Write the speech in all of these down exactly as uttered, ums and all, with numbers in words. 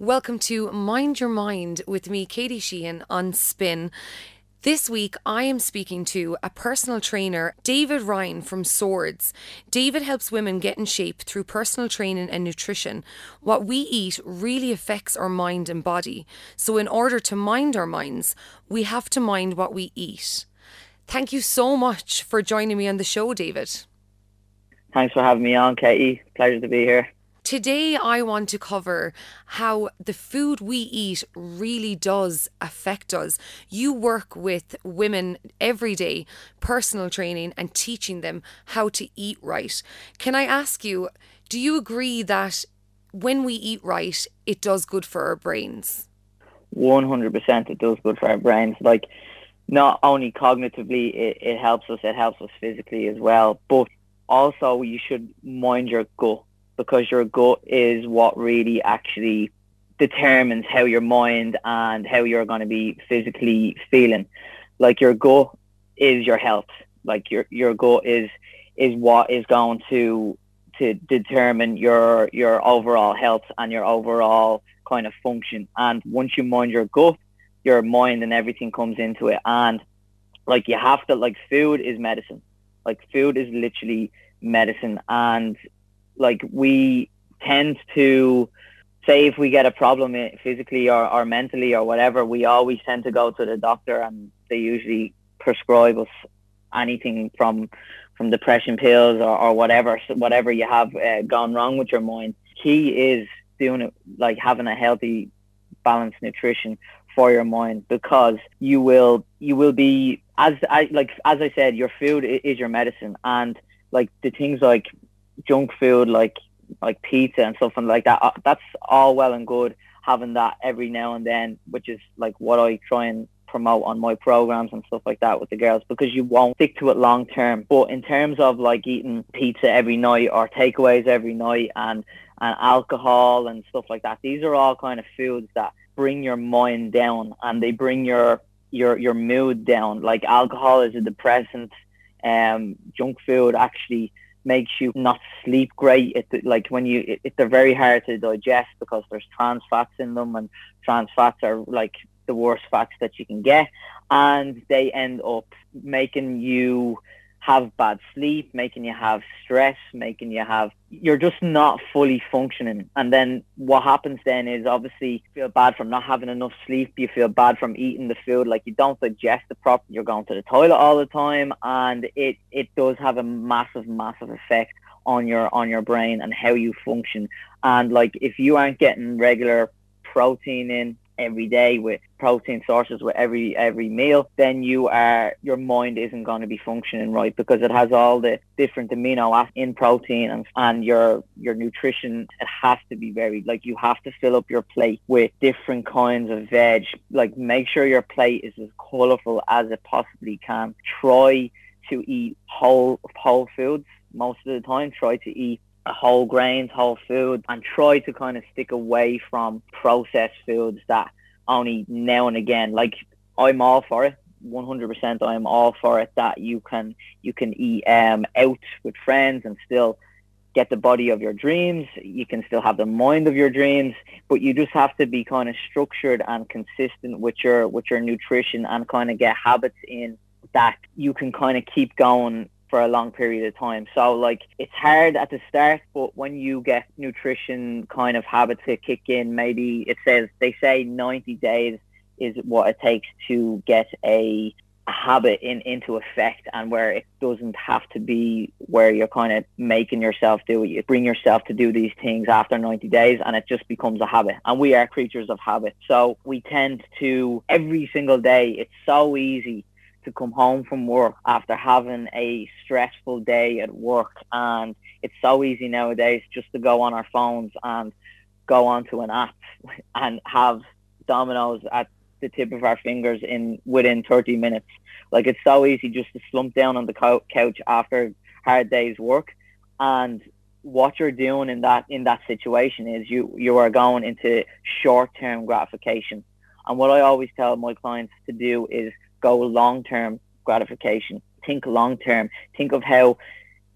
Welcome to Mind Your Mind with me, Katie Sheehan, on Spin. This week, I am speaking to a personal trainer, David Ryan from Swords. David helps women get in shape through personal training and nutrition. What we eat really affects our mind and body. So in order to mind our minds, we have to mind what we eat. Thank you so much for joining me on the show, David. Thanks for having me on, Katie. Pleasure to be here. Today, I want to cover how the food we eat really does affect us. You work with women every day, personal training and teaching them how to eat right. Can I ask you, do you agree that when we eat right, it does good for our brains? one hundred percent it does good for our brains. Like, not only cognitively, it, it helps us, it helps us physically as well. But also, you should mind your gut, because your gut is what really actually determines how your mind and how you're going to be physically feeling. Like, your gut is your health. Like, your your gut is is what is going to to determine your your overall health and your overall kind of function. And once you mind your gut, your mind and everything comes into it. And like, you have to, like, food is medicine. Like, food is literally medicine. And like, we tend to say, if we get a problem physically or, or mentally or whatever, we always tend to go to the doctor, and they usually prescribe us anything from from depression pills or, or whatever whatever you have uh, gone wrong with your mind. Key is doing it, like, having a healthy, balanced nutrition for your mind, because you will you will be, as I like as I said, your food is your medicine. And like, the things like junk food, like like pizza and stuff like that, that's all well and good, having that every now and then, which is like what I try and promote on my programs and stuff like that with the girls, because you won't stick to it long term. But in terms of like eating pizza every night or takeaways every night and and alcohol and stuff like that, these are all kind of foods that bring your mind down, and they bring your your your mood down. Like, alcohol is a depressant. Um junk food actually makes you not sleep great. It, like when you it, it, they're very hard to digest, because there's trans fats in them, and trans fats are like the worst fats that you can get, and they end up making you have bad sleep, making you have stress, making you have you're just not fully functioning. And then what happens then is, obviously, you feel bad from not having enough sleep, you feel bad from eating the food, like you don't digest it properly, you're going to the toilet all the time, and it it does have a massive massive effect on your on your brain and how you function. And like, if you aren't getting regular protein in every day, with protein sources with every every meal, then you are your mind isn't going to be functioning right, because it has all the different amino acids in protein, and, and your your nutrition, it has to be varied. Like, you have to fill up your plate with different kinds of veg. Like, make sure your plate is as colorful as it possibly can. Try to eat whole whole foods most of the time. Try to eat whole grains, whole food, and try to kind of stick away from processed foods that only now and again. Like, I'm all for it, one hundred percent I'm all for it, that you can you can eat um out with friends and still get the body of your dreams, you can still have the mind of your dreams, but you just have to be kind of structured and consistent with your with your nutrition, and kind of get habits in that you can kind of keep going for a long period of time. So like, it's hard at the start, but when you get nutrition kind of habits to kick in, maybe it says they say ninety days is what it takes to get a, a habit in into effect, and where it doesn't have to be where you're kind of making yourself do it. You bring yourself to do these things after ninety days, and it just becomes a habit. And we are creatures of habit, so we tend to, every single day, it's so easy to come home from work after having a stressful day at work, and it's so easy nowadays just to go on our phones and go onto an app and have Domino's at the tip of our fingers in within thirty minutes. Like, it's so easy just to slump down on the co- couch after a hard day's work, and what you're doing in that in that situation is you you are going into short-term gratification. And what I always tell my clients to do is go long-term gratification. Think long-term. Think of how,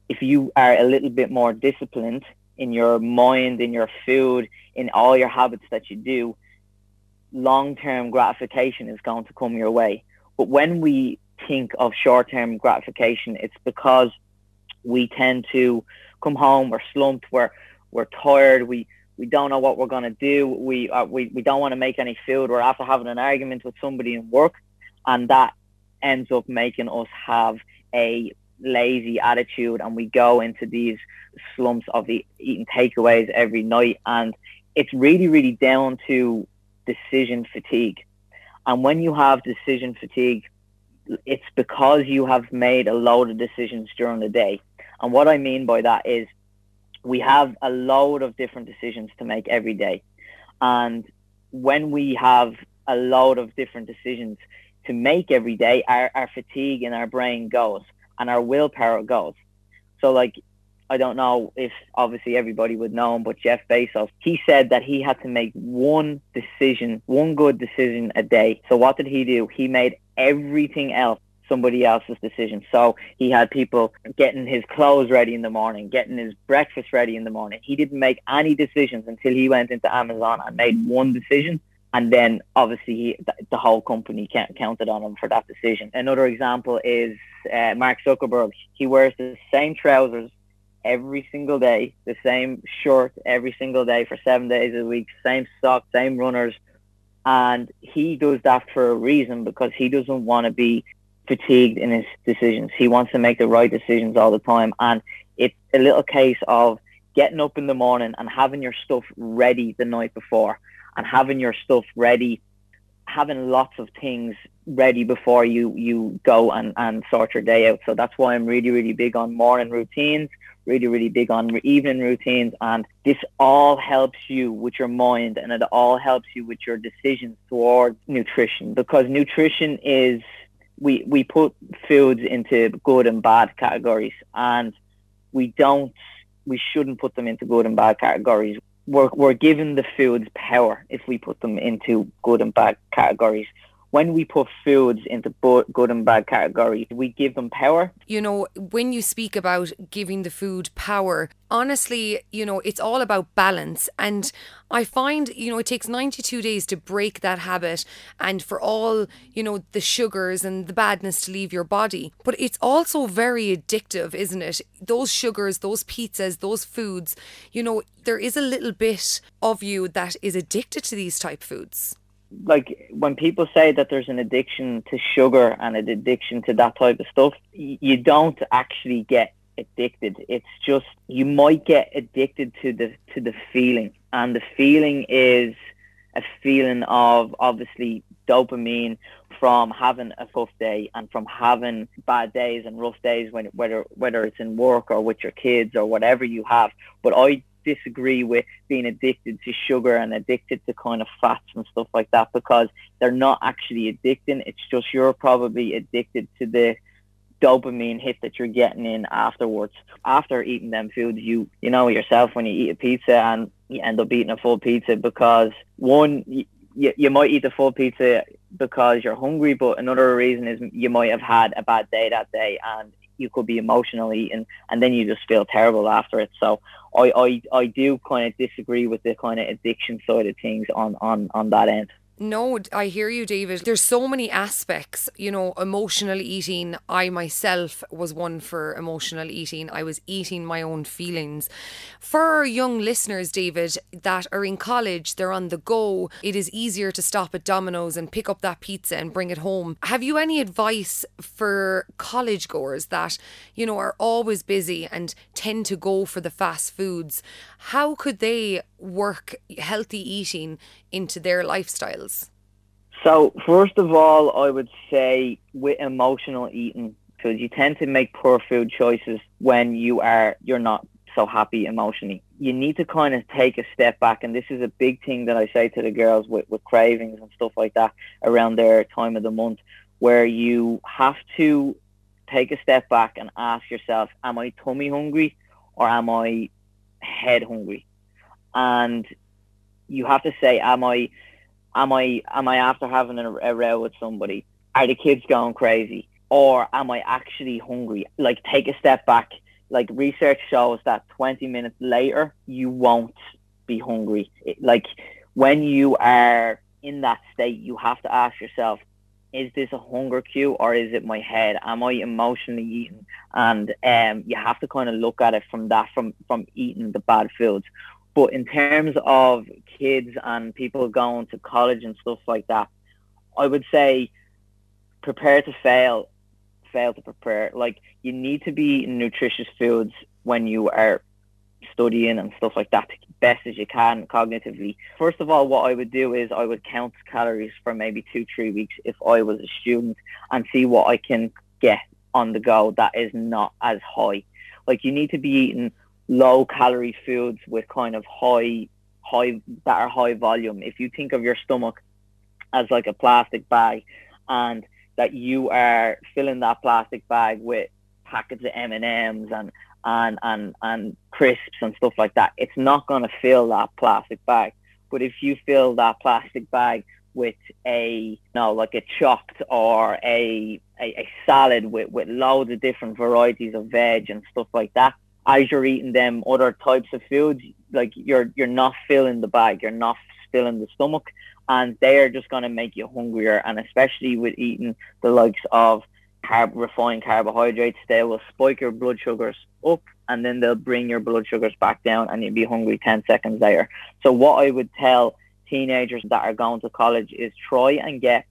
if you are a little bit more disciplined, in your mind, in your food, in all your habits that you do, long-term gratification is going to come your way. But when we think of short-term gratification, it's because we tend to come home, we're slumped, we're we're tired, we we don't know what we're going to do, we, uh, we we don't want to make any food, we're after having an argument with somebody in work, and that ends up making us have a lazy attitude, and we go into these slumps of the eating takeaways every night. And it's really, really down to decision fatigue. And when you have decision fatigue, it's because you have made a load of decisions during the day. And what I mean by that is we have a load of different decisions to make every day. And when we have a load of different decisions to make every day, our, our fatigue in our brain goes and our willpower goes. So, like, I don't know if obviously everybody would know him, but Jeff Bezos, he said that he had to make one decision, one good decision a day. So what did he do? He made everything else somebody else's decision. So he had people getting his clothes ready in the morning, getting his breakfast ready in the morning. He didn't make any decisions until he went into Amazon and made one decision. And then obviously he, the whole company counted on him for that decision. Another example is uh, Mark Zuckerberg. He wears the same trousers every single day, the same shirt every single day for seven days a week, same socks, same runners. And he does that for a reason, because he doesn't want to be fatigued in his decisions. He wants to make the right decisions all the time. And it's a little case of getting up in the morning and having your stuff ready the night before, and having your stuff ready, having lots of things ready before you, you go and, and sort your day out. So that's why I'm really, really big on morning routines, really, really big on evening routines. And this all helps you with your mind, and it all helps you with your decisions towards nutrition, because nutrition is, we, we put foods into good and bad categories, and we don't, we shouldn't put them into good and bad categories. We're, we're giving the foods power if we put them into good and bad categories. When we put foods into bo- good and bad categories, we give them power. You know, when you speak about giving the food power, honestly, you know, it's all about balance. And I find, you know, it takes ninety-two days to break that habit and for all, you know, the sugars and the badness to leave your body. But it's also very addictive, isn't it? Those sugars, those pizzas, those foods, you know, there is a little bit of you that is addicted to these type foods. Like, when people say that there's an addiction to sugar and an addiction to that type of stuff, you don't actually get addicted. It's just, you might get addicted to the to the feeling, and the feeling is a feeling of obviously dopamine from having a tough day and from having bad days and rough days, when whether whether it's in work or with your kids or whatever you have. But I disagree with being addicted to sugar and addicted to kind of fats and stuff like that, because they're not actually addicting. It's just you're probably addicted to the dopamine hit that you're getting in afterwards. After eating them foods, you you know yourself, when you eat a pizza and you end up eating a full pizza, because one, you, you might eat the full pizza because you're hungry, but another reason is you might have had a bad day that day, and you could be emotionally and and then you just feel terrible after it. So I, I, I do kind of disagree with the kind of addiction side of things on, on, on that end. No, I hear you, David. There's so many aspects, you know, emotional eating. I myself was one for emotional eating. I was eating my own feelings. For our young listeners, David, that are in college, they're on the go. It is easier to stop at Domino's and pick up that pizza and bring it home. Have you any advice for college goers that, you know, are always busy and tend to go for the fast foods? How could they work healthy eating into their lifestyles? So first of all, I would say with emotional eating, because you tend to make poor food choices when you are you're not so happy emotionally. You need to kind of take a step back, and this is a big thing that I say to the girls with, with cravings and stuff like that around their time of the month, where you have to take a step back and ask yourself, am I tummy hungry or am I head hungry? And you have to say, am I, am I, am I after having a, a row with somebody? Are the kids going crazy? Or am I actually hungry? Like, take a step back. like research shows that twenty minutes later, you won't be hungry. It, like when you are in that state, you have to ask yourself, is this a hunger cue or is it my head? Am I emotionally eating? And um, you have to kind of look at it from that, from, from eating the bad foods. But in terms of kids and people going to college and stuff like that, I would say prepare to fail, fail to prepare. Like you need to be eating nutritious foods when you are studying and stuff like that, best as you can cognitively. First of all, what I would do is I would count calories for maybe two, three weeks if I was a student and see what I can get on the go that is not as high. Like you need to be eating low calorie foods with kind of high, high, that are high volume. If you think of your stomach as like a plastic bag and that you are filling that plastic bag with packets of M and M's and and and and crisps and stuff like that, it's not going to fill that plastic bag. But if you fill that plastic bag with a, you know, like a chopped or a, a a salad with with loads of different varieties of veg and stuff like that, as you're eating them other types of foods, like you're you're not filling the bag, you're not filling the stomach, and they are just going to make you hungrier. And especially with eating the likes of Carb, refined carbohydrates, they will spike your blood sugars up and then they'll bring your blood sugars back down and you'll be hungry ten seconds later. So what I would tell teenagers that are going to college is try and get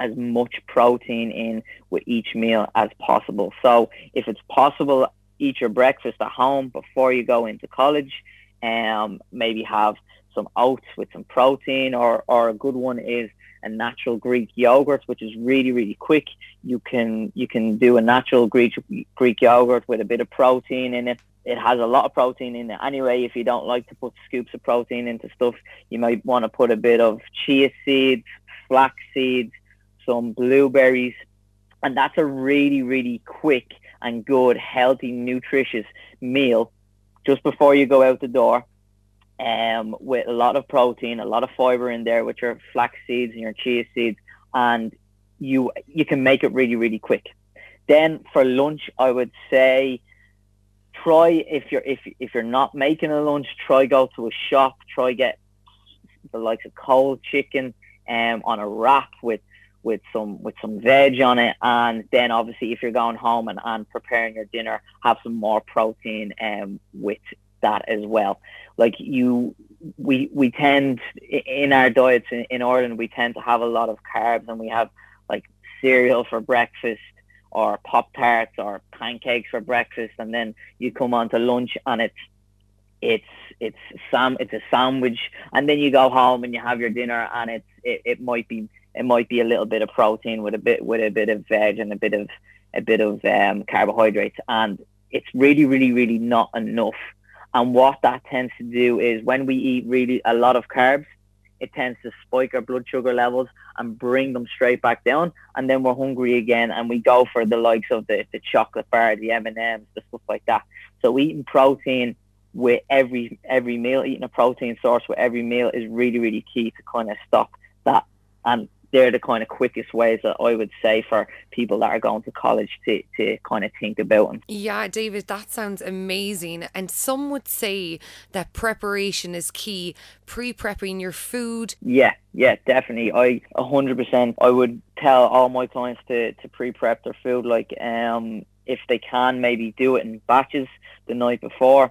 as much protein in with each meal as possible. So if it's possible, eat your breakfast at home before you go into college. Um, maybe have some oats with some protein, or, or a good one is a natural Greek yogurt, which is really, really quick. You can you can do a natural Greek Greek yogurt with a bit of protein in it. It has a lot of protein in it. Anyway, if you don't like to put scoops of protein into stuff, you might want to put a bit of chia seeds, flax seeds, some blueberries. And that's a really, really quick and good, healthy, nutritious meal just before you go out the door. Um, with a lot of protein, a lot of fiber in there with your flax seeds and your chia seeds, and you you can make it really, really quick. Then for lunch, I would say try, if you're if if you're not making a lunch, try go to a shop, try get the likes of cold chicken um on a wrap with with some with some veg on it, and then obviously if you're going home and, and preparing your dinner, have some more protein um with that as well. Like you, we we tend in our diets in, in Ireland, we tend to have a lot of carbs, and we have like cereal for breakfast or Pop Tarts or pancakes for breakfast, and then you come on to lunch and it's it's it's sam it's a sandwich, and then you go home and you have your dinner, and it's it, it might be it might be a little bit of protein with a bit with a bit of veg and a bit of a bit of um, carbohydrates, and it's really really really not enough. And what that tends to do is when we eat really a lot of carbs, it tends to spike our blood sugar levels and bring them straight back down. And then we're hungry again, and we go for the likes of the, the chocolate bar, the M and M's, the stuff like that. So eating protein with every every meal, eating a protein source with every meal is really, really key to kind of stop that. And they're the kind of quickest ways that I would say for people that are going to college to, to kind of think about them. Yeah, David, that sounds amazing. And some would say that preparation is key, pre-prepping your food. Yeah, yeah, definitely. I one hundred percent, I would tell all my clients to, to pre-prep their food. Like um, if they can, maybe do it in batches the night before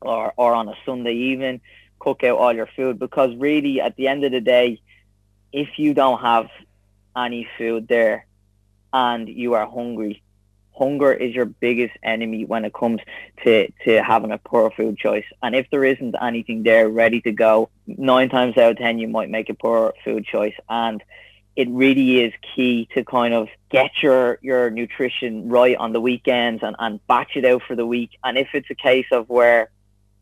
or, or on a Sunday evening, cook out all your food. Because really, at the end of the day, if you don't have any food there and you are hungry, hunger is your biggest enemy when it comes to, to having a poor food choice. And if there isn't anything there ready to go, nine times out of ten, you might make a poor food choice. And it really is key to kind of get your, your nutrition right on the weekends and, and batch it out for the week. And if it's a case of where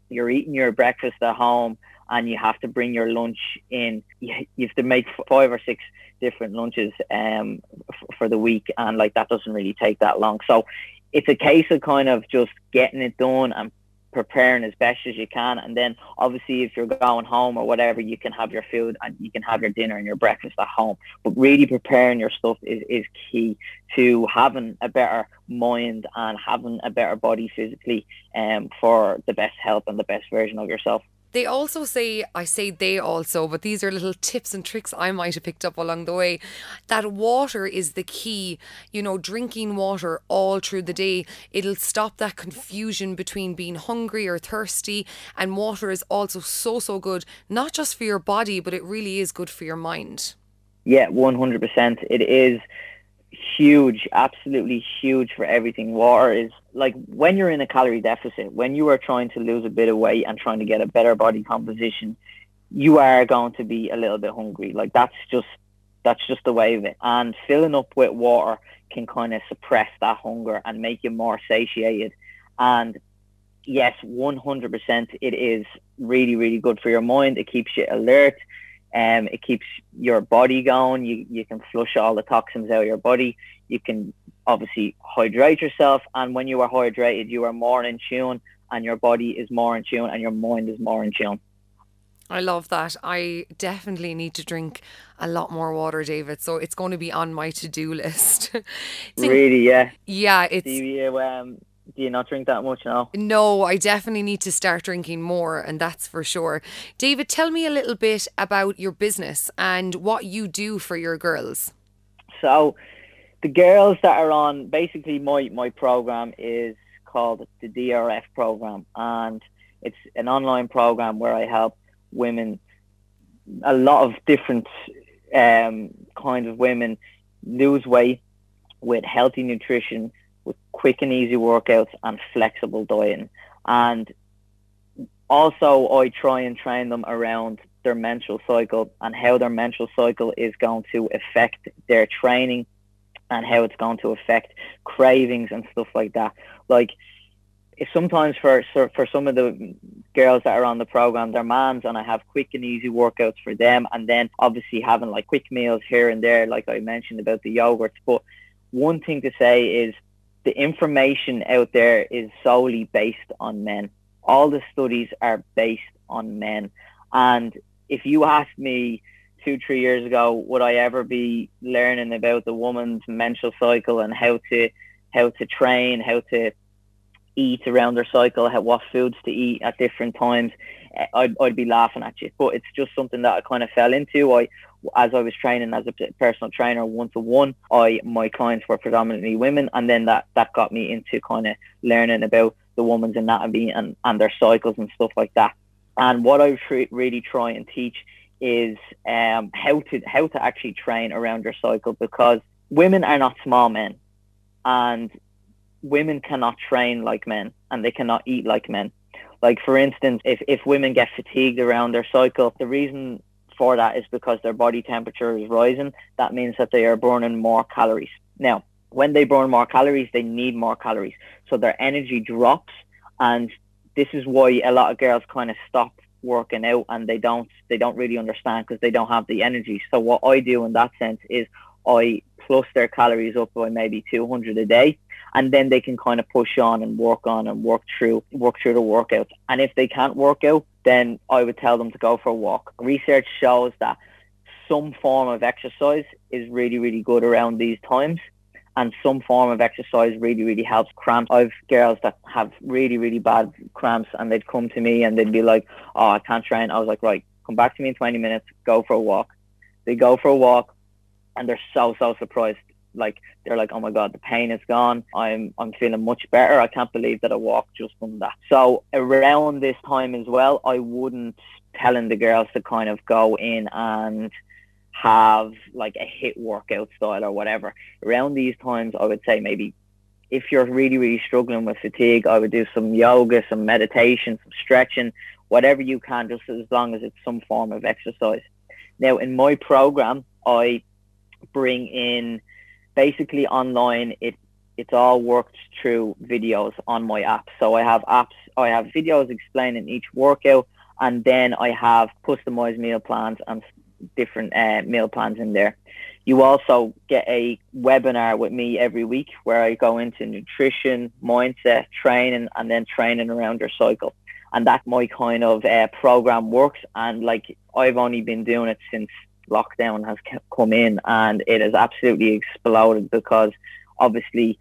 you're eating your breakfast at home and you have to bring your lunch in, you have to make five or six different lunches um, f- for the week. And like that doesn't really take that long. So it's a case of kind of just getting it done and preparing as best as you can. And then obviously if you're going home or whatever, you can have your food and you can have your dinner and your breakfast at home. But really preparing your stuff is, is key to having a better mind and having a better body physically um, for the best health and the best version of yourself. They also say, I say they also, but these are little tips and tricks I might have picked up along the way, that water is the key, you know, drinking water all through the day. It'll stop that confusion between being hungry or thirsty. And water is also so, so good, not just for your body, but it really is good for your mind. Yeah, one hundred percent. It is huge, absolutely huge for everything. Water is like when you're in a calorie deficit, when you are trying to lose a bit of weight and trying to get a better body composition, you are going to be a little bit hungry. Like that's just that's just the way of it. And filling up with water can kind of suppress that hunger and make you more satiated. And yes, one hundred percent, it is really, really good for your mind. It keeps you alert. Um, it keeps your body going. You you can flush all the toxins out of your body. You can obviously hydrate yourself. And when you are hydrated, you are more in tune and your body is more in tune and your mind is more in tune. I love that. I definitely need to drink a lot more water, David. So it's going to be on my to-do list. So, really, yeah. Yeah. It's... Do you, um, do you not drink that much now? No, I definitely need to start drinking more, and that's for sure. David, tell me a little bit about your business and what you do for your girls. So the girls that are on, basically my, my program is called the D R F program, and it's an online program where I help women, a lot of different um, kinds of women, lose weight with healthy nutrition, with quick and easy workouts and flexible dieting. And also I try and train them around their menstrual cycle and how their menstrual cycle is going to affect their training and how it's going to affect cravings and stuff like that. Like if sometimes for for some of the girls that are on the program, they're moms, and I have quick and easy workouts for them, and then obviously having like quick meals here and there, like I mentioned about the yogurts. But one thing to say is the information out there is solely based on men. All the studies are based on men. And if you asked me two, three years ago, would I ever be learning about the woman's menstrual cycle and how to how to train, how to eat around her cycle, how, what foods to eat at different times, I'd, I'd be laughing at you. But it's just something that I kind of fell into. I, as I was training as a personal trainer one-to-one, I my clients were predominantly women, and then that, that got me into kind of learning about the woman's anatomy and, and their cycles and stuff like that. And what I tr- really try and teach is um, how to how to actually train around your cycle, because women are not small men, and women cannot train like men, and they cannot eat like men. Like for instance, if, if women get fatigued around their cycle, the reason for that is because their body temperature is rising. That means that they are burning more calories. Now, when they burn more calories, they need more calories. So their energy drops, and this is why a lot of girls kind of stop working out and they don't they don't really understand, because they don't have the energy. So what I do in that sense is I plus their calories up by maybe two hundred a day, and then they can kind of push on and work on and work through work through the workouts. And if they can't work out, then I would tell them to go for a walk. Research shows that some form of exercise is really, really good around these times, and some form of exercise really, really helps cramps. I've girls that have really, really bad cramps, and they'd come to me and they'd be like, oh, I can't train. I was like, right, come back to me in twenty minutes, go for a walk. They go for a walk, and they're so, so surprised. Like they're like, oh my God, the pain is gone. I'm I'm feeling much better. I can't believe that I walked just from that. So around this time as well, I wouldn't telling the girls to kind of go in and have like a HIIT workout style or whatever. Around these times, I would say maybe if you're really, really struggling with fatigue, I would do some yoga, some meditation, some stretching, whatever you can, just as long as it's some form of exercise. Now in my program, I bring in basically online, it it's all worked through videos on my app. So I have apps, I have videos explaining each workout, and then I have customized meal plans and different uh, meal plans in there. you also get a webinar with me every week where I go into nutrition, mindset, training, and then training around your cycle. And that my kind of uh, program works. And like, I've only been doing it since lockdown has come in, and it has absolutely exploded because obviously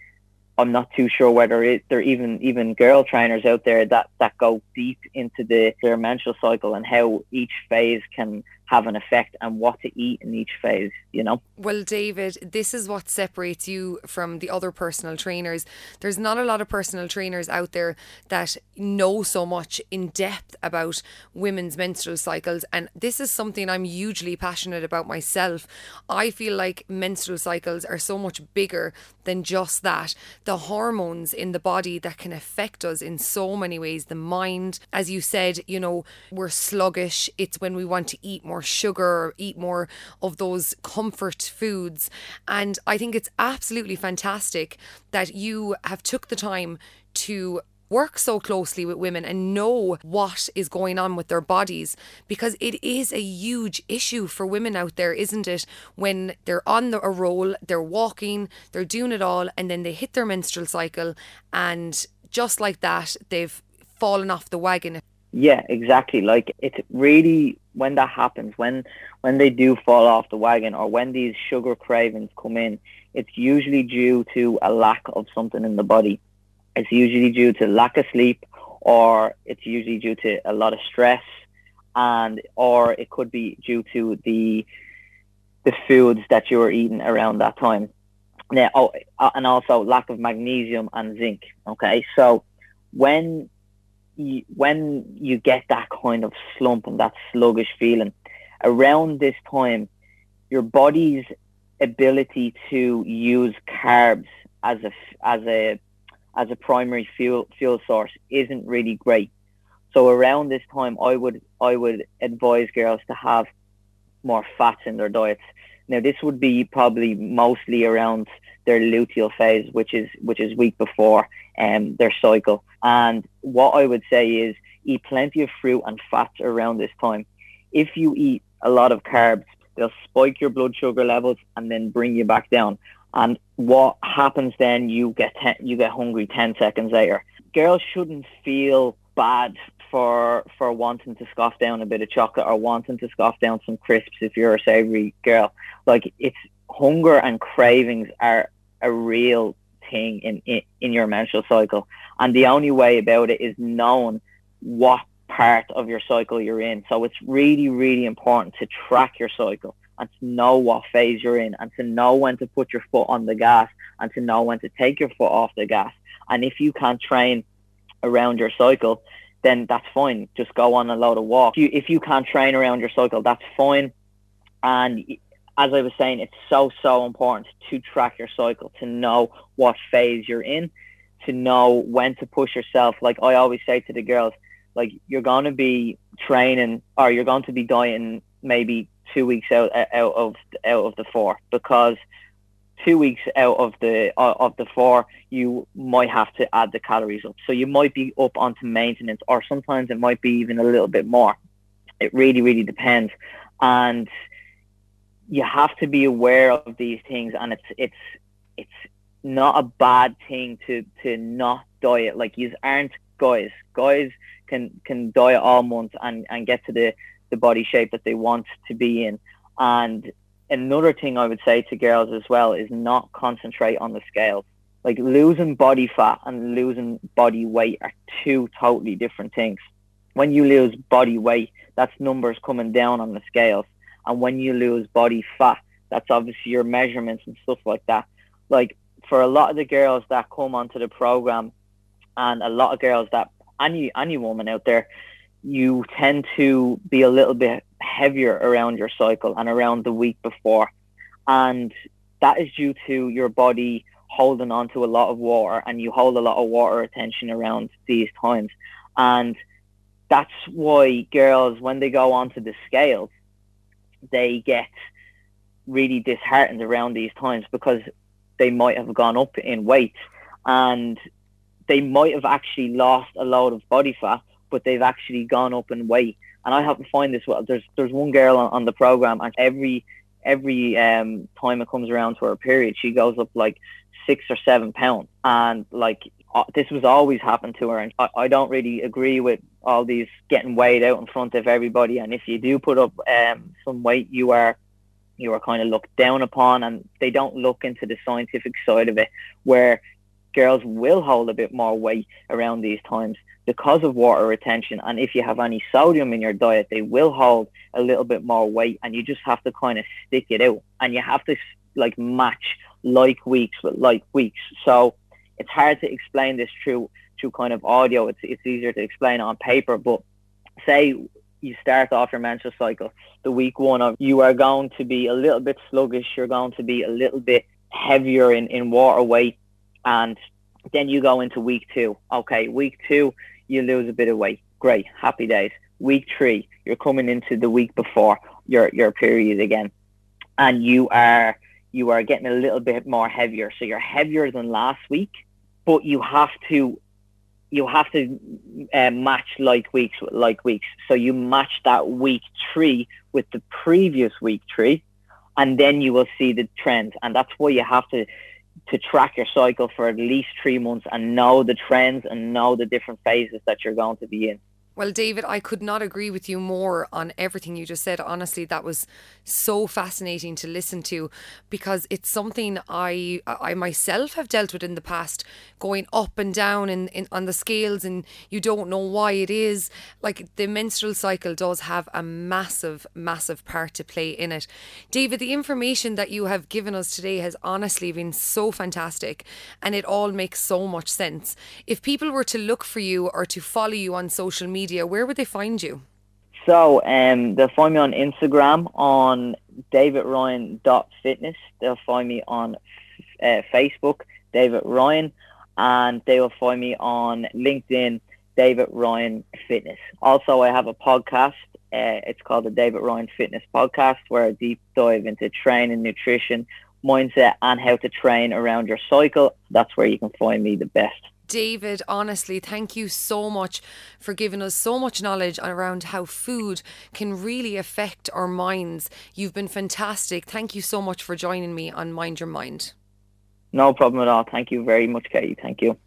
I'm not too sure whether it, there are even, even girl trainers out there that, that go deep into the, their menstrual cycle and how each phase can have an effect and what to eat in each phase, you know? Well, David, this is what separates you from the other personal trainers. There's not a lot of personal trainers out there that know so much in depth about women's menstrual cycles. And this is something I'm hugely passionate about myself. I feel like menstrual cycles are so much bigger than just that. The hormones in the body that can affect us in so many ways. The mind, as you said, you know, we're sluggish. It's when we want to eat more sugar or eat more of those comfort foods. And I think it's absolutely fantastic that you have took the time to work so closely with women and know what is going on with their bodies, because it is a huge issue for women out there, isn't it? When they're on the, a roll, they're walking, they're doing it all, and then they hit their menstrual cycle and just like that, they've fallen off the wagon. Yeah, exactly. Like, it's really when that happens, when when they do fall off the wagon or when these sugar cravings come in, it's usually due to a lack of something in the body. It's usually due to lack of sleep, or it's usually due to a lot of stress, and or it could be due to the the foods that you were eating around that time. Now, oh, and also lack of magnesium and zinc. Okay, so when you, when you get that kind of slump and that sluggish feeling around this time, your body's ability to use carbs as a as a as a primary fuel fuel source isn't really great. So around this time, I would I would advise girls to have more fats in their diets. Now, this would be probably mostly around their luteal phase, which is which is week before um, their cycle. And what I would say is eat plenty of fruit and fats around this time. If you eat a lot of carbs, they'll spike your blood sugar levels and then bring you back down. And what happens then, you get ten, you get hungry ten seconds later. Girls shouldn't feel bad for for wanting to scoff down a bit of chocolate or wanting to scoff down some crisps if you're a savory girl. Like, it's hunger and cravings are a real thing in, in, in your menstrual cycle. And the only way about it is knowing what part of your cycle you're in. So it's really, really important to track your cycle and to know what phase you're in and to know when to put your foot on the gas and to know when to take your foot off the gas. And if you can't train around your cycle, then that's fine. Just go on a load of walks. If you, if you can't train around your cycle, that's fine. And as I was saying, it's so, so important to track your cycle, to know what phase you're in, to know when to push yourself. Like I always say to the girls, like, you're going to be training or you're going to be dieting maybe two weeks out out of out of the four, because two weeks out of the of the four you might have to add the calories up, so you might be up onto maintenance, or sometimes it might be even a little bit more. It really really depends, and you have to be aware of these things. And it's it's it's not a bad thing to to not diet. Like, you aren't guys guys can can diet all month and and get to the the body shape that they want to be in. And another thing I would say to girls as well is not concentrate on the scales. Like, losing body fat and losing body weight are two totally different things. When you lose body weight, that's numbers coming down on the scales, and when you lose body fat, that's obviously your measurements and stuff like that. Like, for a lot of the girls that come onto the program, and a lot of girls that any any woman out there, you tend to be a little bit heavier around your cycle and around the week before. And that is due to your body holding on to a lot of water, and you hold a lot of water retention around these times. And that's why girls, when they go onto the scales, they get really disheartened around these times, because they might have gone up in weight and they might have actually lost a load of body fat, but they've actually gone up in weight. And I happen to find this, well, there's there's one girl on, on the program, and every every um, time it comes around to her period, she goes up like six or seven pounds. And like uh, this was always happened to her. And I, I don't really agree with all these getting weighed out in front of everybody. And if you do put up um, some weight, you are you are kind of looked down upon, and they don't look into the scientific side of it, where girls will hold a bit more weight around these times because of water retention. And if you have any sodium in your diet, they will hold a little bit more weight, and you just have to kind of stick it out, and you have to like match like weeks with like weeks. So it's hard to explain this through through kind of audio. It's it's easier to explain on paper, but say you start off your menstrual cycle, the week one of you are going to be a little bit sluggish, you're going to be a little bit heavier in, in water weight. And then you go into week two. Okay, week two, you lose a bit of weight. Great, happy days. Week three, you're coming into the week before your, your period again. And you are you are getting a little bit more heavier. So you're heavier than last week, but you have to you have to uh, match like weeks with like weeks. So you match that week three with the previous week three, and then you will see the trend. And that's why you have to... to track your cycle for at least three months and know the trends and know the different phases that you're going to be in. Well, David, I could not agree with you more on everything you just said. Honestly, that was so fascinating to listen to, because it's something I I myself have dealt with in the past, going up and down in, in on the scales, and you don't know why it is. Like, the menstrual cycle does have a massive, massive part to play in it. David, the information that you have given us today has honestly been so fantastic, and it all makes so much sense. If people were to look for you or to follow you on social media, where would they find you? So um, they'll find me on Instagram on david ryan dot fitness. They'll find me on uh, Facebook, David Ryan, and they will find me on LinkedIn, David Ryan Fitness. Also, I have a podcast. Uh, it's called the David Ryan Fitness Podcast, where I deep dive into training, nutrition, mindset, and how to train around your cycle. That's where you can find me the best. David, honestly, thank you so much for giving us so much knowledge around how food can really affect our minds. You've been fantastic. Thank you so much for joining me on Mind Your Mind. No problem at all. Thank you very much, Katie. Thank you.